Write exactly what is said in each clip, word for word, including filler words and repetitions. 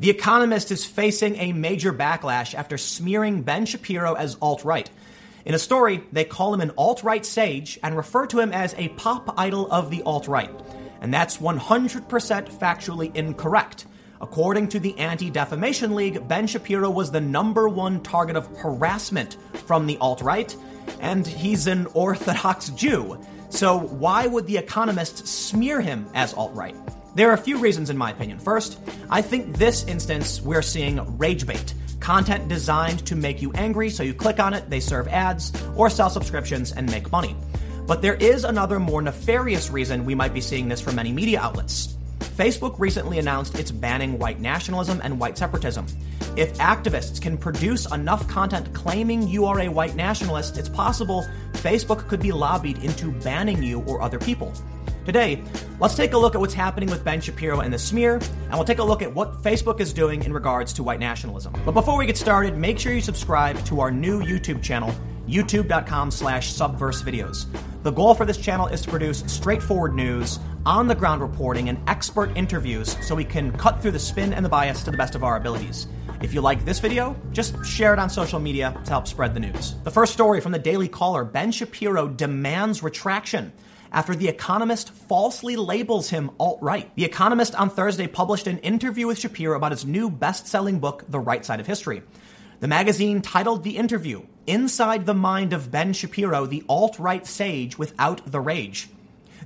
The Economist is facing a major backlash after smearing Ben Shapiro as alt-right. In a story, they call him an alt-right sage and refer to him as a pop idol of the alt-right. And that's one hundred percent factually incorrect. According to the Anti-Defamation League, Ben Shapiro was the number one target of harassment from the alt-right, and he's an Orthodox Jew. So why would The Economist smear him as alt-right? There are a few reasons, in my opinion. First, I think this instance we're seeing rage bait. Content designed to make you angry, so you click on it, they serve ads, or sell subscriptions and make money. But there is another more nefarious reason we might be seeing this from many media outlets. Facebook recently announced it's banning white nationalism and white separatism. If activists can produce enough content claiming you are a white nationalist, it's possible Facebook could be lobbied into banning you or other people. Today, let's take a look at what's happening with Ben Shapiro and the smear, and we'll take a look at what Facebook is doing in regards to white nationalism. But before we get started, make sure you subscribe to our new YouTube channel, youtube.com slash subversevideos. The goal for this channel is to produce straightforward news, on-the-ground reporting, and expert interviews so we can cut through the spin and the bias to the best of our abilities. If you like this video, just share it on social media to help spread the news. The first story from the Daily Caller, Ben Shapiro demands retraction after The Economist falsely labels him alt-right. The Economist on Thursday published an interview with Shapiro about his new best-selling book, The Right Side of History. The magazine titled the interview, Inside the Mind of Ben Shapiro, the Alt-Right Sage Without the Rage.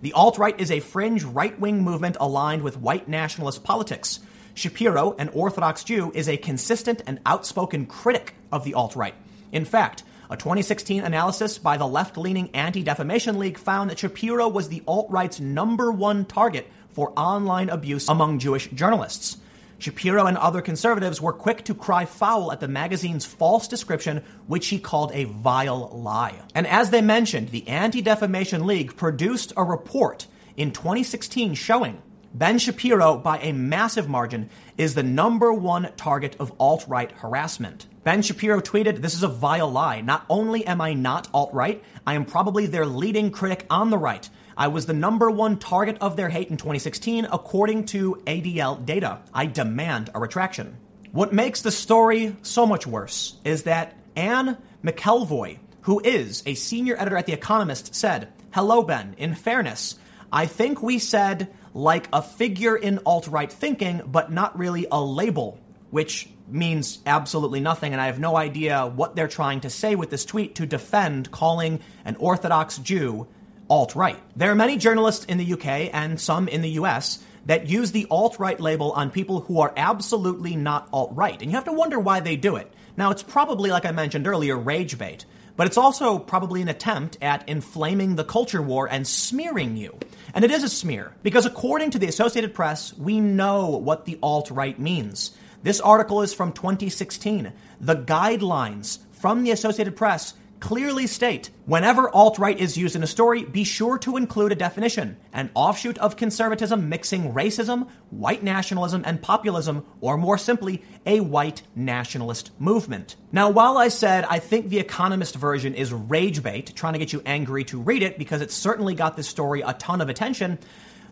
The alt-right is a fringe right-wing movement aligned with white nationalist politics. Shapiro, an Orthodox Jew, is a consistent and outspoken critic of the alt-right. In fact, a twenty sixteen analysis by the left-leaning Anti-Defamation League found that Shapiro was the alt-right's number one target for online abuse among Jewish journalists. Shapiro and other conservatives were quick to cry foul at the magazine's false description, which he called a vile lie. And as they mentioned, the Anti-Defamation League produced a report in twenty sixteen showing Ben Shapiro, by a massive margin, is the number one target of alt-right harassment. Ben Shapiro tweeted, "This is a vile lie. Not only am I not alt-right, I am probably their leading critic on the right. I was the number one target of their hate in twenty sixteen, according to A D L data. I demand a retraction." What makes the story so much worse is that Anne McElvoy, who is a senior editor at The Economist, said, "Hello, Ben. In fairness, I think we said like a figure in alt-right thinking, but not really a label," which means absolutely nothing, and I have no idea what they're trying to say with this tweet to defend calling an Orthodox Jew alt-right. There are many journalists in the U K and some in the U S that use the alt-right label on people who are absolutely not alt-right, and you have to wonder why they do it. Now, it's probably, like I mentioned earlier, rage bait. But it's also probably an attempt at inflaming the culture war and smearing you. And it is a smear, because according to the Associated Press, we know what the alt-right means. This article is from twenty sixteen. The guidelines from the Associated Press clearly state, whenever alt-right is used in a story, be sure to include a definition, an offshoot of conservatism mixing racism, white nationalism, and populism, or more simply, a white nationalist movement. Now, while I said I think the Economist version is rage bait, trying to get you angry to read it because it certainly got this story a ton of attention,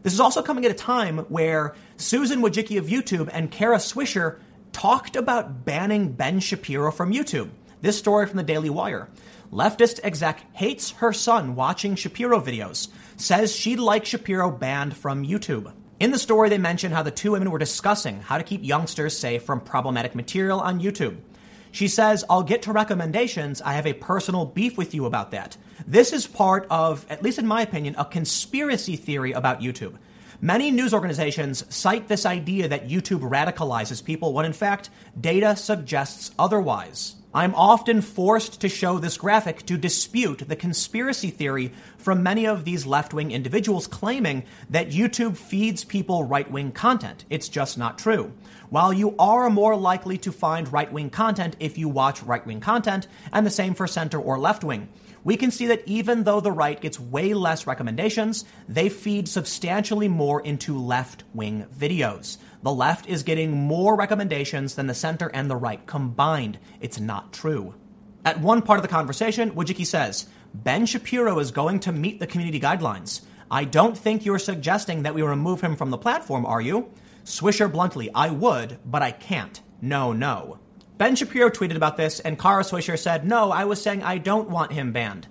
this is also coming at a time where Susan Wojcicki of YouTube and Kara Swisher talked about banning Ben Shapiro from YouTube. This story from the Daily Wire. Leftist exec hates her son watching Shapiro videos, says she'd like Shapiro banned from YouTube. In the story, they mention how the two women were discussing how to keep youngsters safe from problematic material on YouTube. She says, "I'll get to recommendations. I have a personal beef with you about that." This is part of, at least in my opinion, a conspiracy theory about YouTube. Many news organizations cite this idea that YouTube radicalizes people when, in fact, data suggests otherwise. "I'm often forced to show this graphic to dispute the conspiracy theory from many of these left-wing individuals claiming that YouTube feeds people right-wing content. It's just not true. While you are more likely to find right-wing content if you watch right-wing content, and the same for center or left-wing, we can see that even though the right gets way less recommendations, they feed substantially more into left-wing videos. The left is getting more recommendations than the center and the right combined. It's not true." At one part of the conversation, Wojcicki says, "Ben Shapiro is going to meet the community guidelines. I don't think you're suggesting that we remove him from the platform, are you?" Swisher bluntly, I would, but I can't. No, no. Ben Shapiro tweeted about this, and Kara Swisher said, no, I was saying I don't want him banned.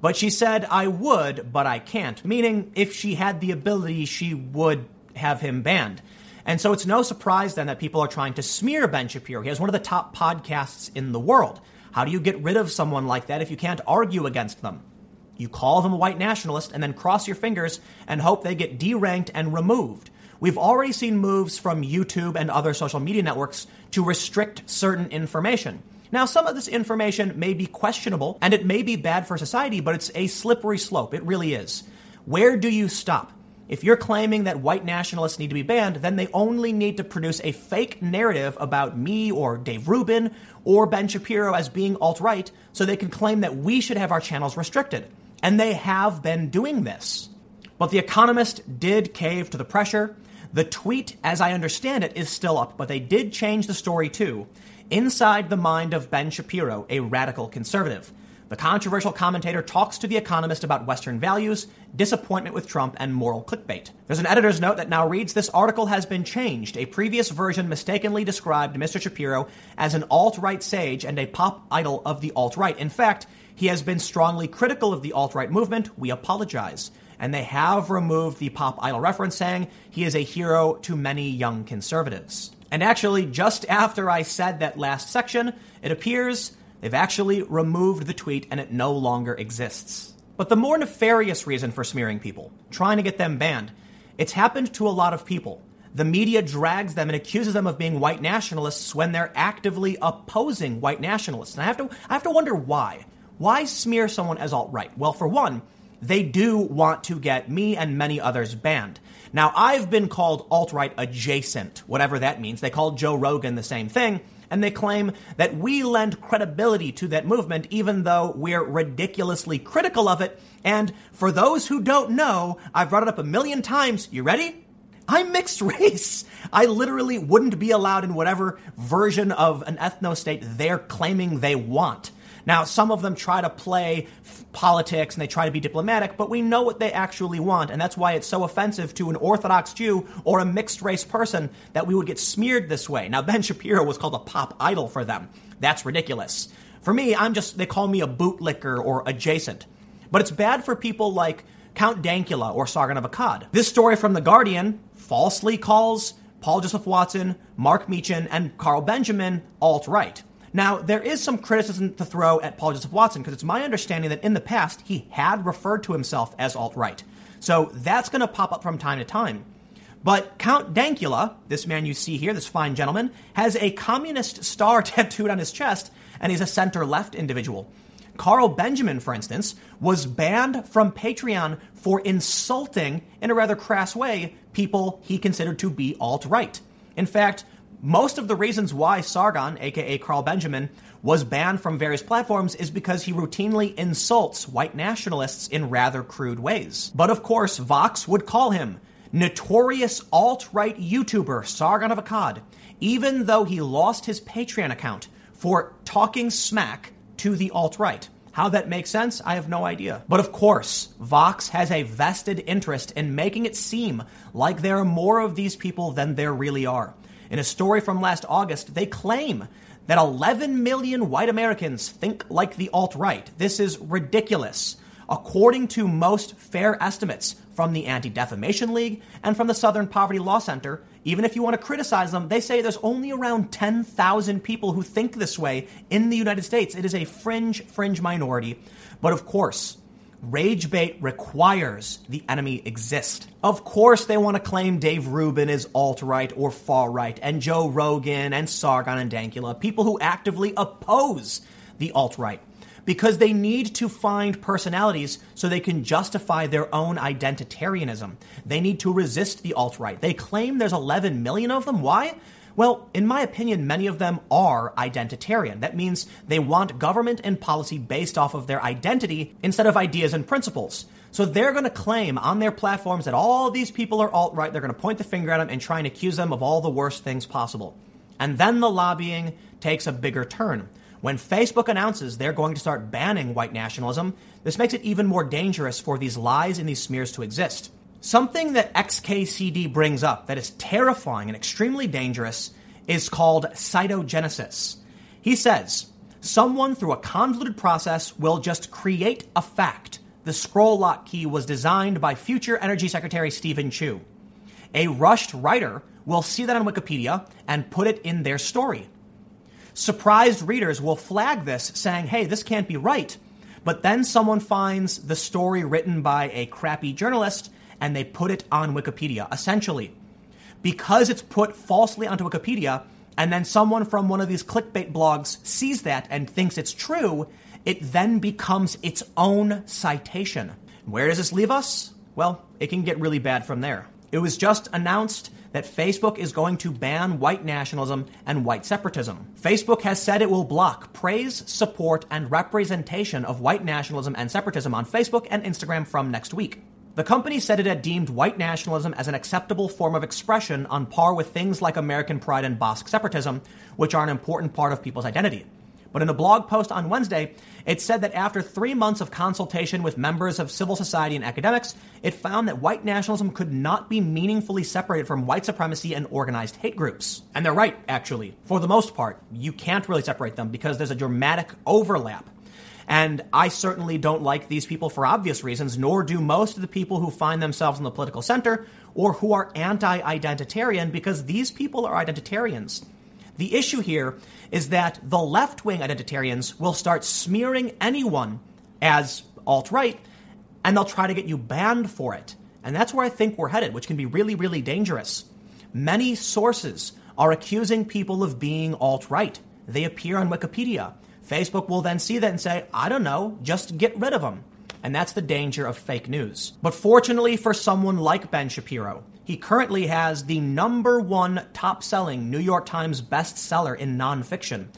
But she said, I would, but I can't, meaning if she had the ability, she would have him banned. And so it's no surprise then that people are trying to smear Ben Shapiro. He has one of the top podcasts in the world. How do you get rid of someone like that if you can't argue against them? You call them a white nationalist and then cross your fingers and hope they get deranked and removed. We've already seen moves from YouTube and other social media networks to restrict certain information. Now, some of this information may be questionable and it may be bad for society, but it's a slippery slope. It really is. Where do you stop? If you're claiming that white nationalists need to be banned, then they only need to produce a fake narrative about me or Dave Rubin or Ben Shapiro as being alt-right so they can claim that we should have our channels restricted. And they have been doing this. But The Economist did cave to the pressure. The tweet, as I understand it, is still up, but they did change the story too. Inside the mind of Ben Shapiro, a radical conservative. The controversial commentator talks to The Economist about Western values, disappointment with Trump, and moral clickbait. There's an editor's note that now reads, this article has been changed. A previous version mistakenly described Mister Shapiro as an alt-right sage and a pop idol of the alt-right. In fact, he has been strongly critical of the alt-right movement. We apologize. And they have removed the pop idol reference, saying he is a hero to many young conservatives. And actually, just after I said that last section, it appears they've actually removed the tweet and it no longer exists. But the more nefarious reason for smearing people, trying to get them banned, it's happened to a lot of people. The media drags them and accuses them of being white nationalists when they're actively opposing white nationalists. And I have to, I have to wonder why. Why smear someone as alt-right? Well, for one, they do want to get me and many others banned. Now, I've been called alt-right adjacent, whatever that means. They called Joe Rogan the same thing. And they claim that we lend credibility to that movement, even though we're ridiculously critical of it. And for those who don't know, I've brought it up a million times. You ready? I'm mixed race. I literally wouldn't be allowed in whatever version of an ethno-state they're claiming they want. Now, some of them try to play politics and they try to be diplomatic, but we know what they actually want. And that's why it's so offensive to an Orthodox Jew or a mixed race person that we would get smeared this way. Now, Ben Shapiro was called a pop idol for them. That's ridiculous. For me, I'm just, they call me a bootlicker or adjacent. But it's bad for people like Count Dankula or Sargon of Akkad. This story from The Guardian falsely calls Paul Joseph Watson, Mark Meechan, and Carl Benjamin alt-right. Now, there is some criticism to throw at Paul Joseph Watson because it's my understanding that in the past, he had referred to himself as alt-right. So that's going to pop up from time to time. But Count Dankula, this man you see here, this fine gentleman, has a communist star tattooed on his chest, and he's a center-left individual. Carl Benjamin, for instance, was banned from Patreon for insulting, in a rather crass way, people he considered to be alt-right. In fact, most of the reasons why Sargon, aka Carl Benjamin, was banned from various platforms is because he routinely insults white nationalists in rather crude ways. But of course, Vox would call him notorious alt-right YouTuber Sargon of Akkad, even though he lost his Patreon account for talking smack to the alt-right. How that makes sense, I have no idea. But of course, Vox has a vested interest in making it seem like there are more of these people than there really are. In a story from last August, they claim that eleven million white Americans think like the alt-right. This is ridiculous. According to most fair estimates from the Anti-Defamation League and from the Southern Poverty Law Center, even if you want to criticize them, they say there's only around ten thousand people who think this way in the United States. It is a fringe, fringe minority. But of course, rage bait requires the enemy exist. Of course, they want to claim Dave Rubin is alt-right or far-right, and Joe Rogan and Sargon and Dankula, people who actively oppose the alt-right, because they need to find personalities so they can justify their own identitarianism. They need to resist the alt-right. They claim there's eleven million of them. Why? Well, in my opinion, many of them are identitarian. That means they want government and policy based off of their identity instead of ideas and principles. So they're going to claim on their platforms that all these people are alt-right. They're going to point the finger at them and try and accuse them of all the worst things possible. And then the lobbying takes a bigger turn. When Facebook announces they're going to start banning white nationalism, this makes it even more dangerous for these lies and these smears to exist. Something that X K C D brings up that is terrifying and extremely dangerous is called cytogenesis. He says, someone through a convoluted process will just create a fact. The scroll lock key was designed by future Energy Secretary Stephen Chu. A rushed writer will see that on Wikipedia and put it in their story. Surprised readers will flag this, saying, hey, this can't be right. But then someone finds the story written by a crappy journalist and they put it on Wikipedia, essentially. Because it's put falsely onto Wikipedia, and then someone from one of these clickbait blogs sees that and thinks it's true, it then becomes its own citation. Where does this leave us? Well, it can get really bad from there. It was just announced that Facebook is going to ban white nationalism and white separatism. Facebook has said it will block praise, support, and representation of white nationalism and separatism on Facebook and Instagram from next week. The company said it had deemed white nationalism as an acceptable form of expression on par with things like American pride and Basque separatism, which are an important part of people's identity. But in a blog post on Wednesday, it said that after three months of consultation with members of civil society and academics, it found that white nationalism could not be meaningfully separated from white supremacy and organized hate groups. And they're right, actually. For the most part, you can't really separate them because there's a dramatic overlap. And I certainly don't like these people for obvious reasons, nor do most of the people who find themselves in the political center or who are anti-identitarian, because these people are identitarians. The issue here is that the left-wing identitarians will start smearing anyone as alt-right, and they'll try to get you banned for it. And that's where I think we're headed, which can be really, really dangerous. Many sources are accusing people of being alt-right. They appear on Wikipedia. Facebook will then see that and say, I don't know, just get rid of them. And that's the danger of fake news. But fortunately for someone like Ben Shapiro, he currently has the number one top-selling New York Times bestseller in nonfiction,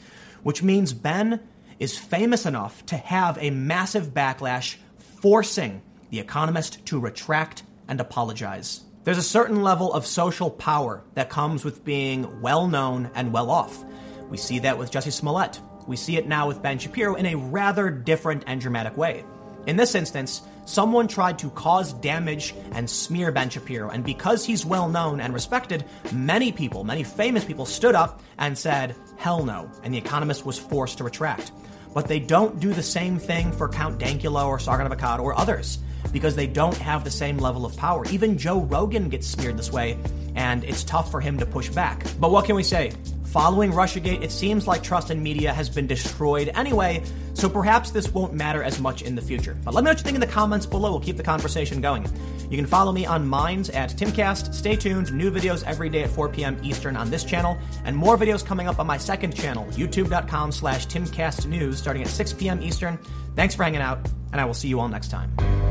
which means Ben is famous enough to have a massive backlash, forcing The Economist to retract and apologize. There's a certain level of social power that comes with being well-known and well-off. We see that with Jesse Smollett. We see it now with Ben Shapiro in a rather different and dramatic way. In this instance, someone tried to cause damage and smear Ben Shapiro, and because he's well-known and respected, many people, many famous people stood up and said, hell no, and The Economist was forced to retract. But they don't do the same thing for Count Dankula or Sargon of Akkad or others, because they don't have the same level of power. Even Joe Rogan gets smeared this way, and it's tough for him to push back. But what can we say? Following Russiagate, it seems like trust in media has been destroyed anyway, so perhaps this won't matter as much in the future. But let me know what you think in the comments below. We'll keep the conversation going. You can follow me on Minds at TimCast. Stay tuned. New videos every day at four p.m. Eastern on this channel, and more videos coming up on my second channel, youtube.com slash TimCastNews, starting at six p.m. Eastern. Thanks for hanging out, and I will see you all next time.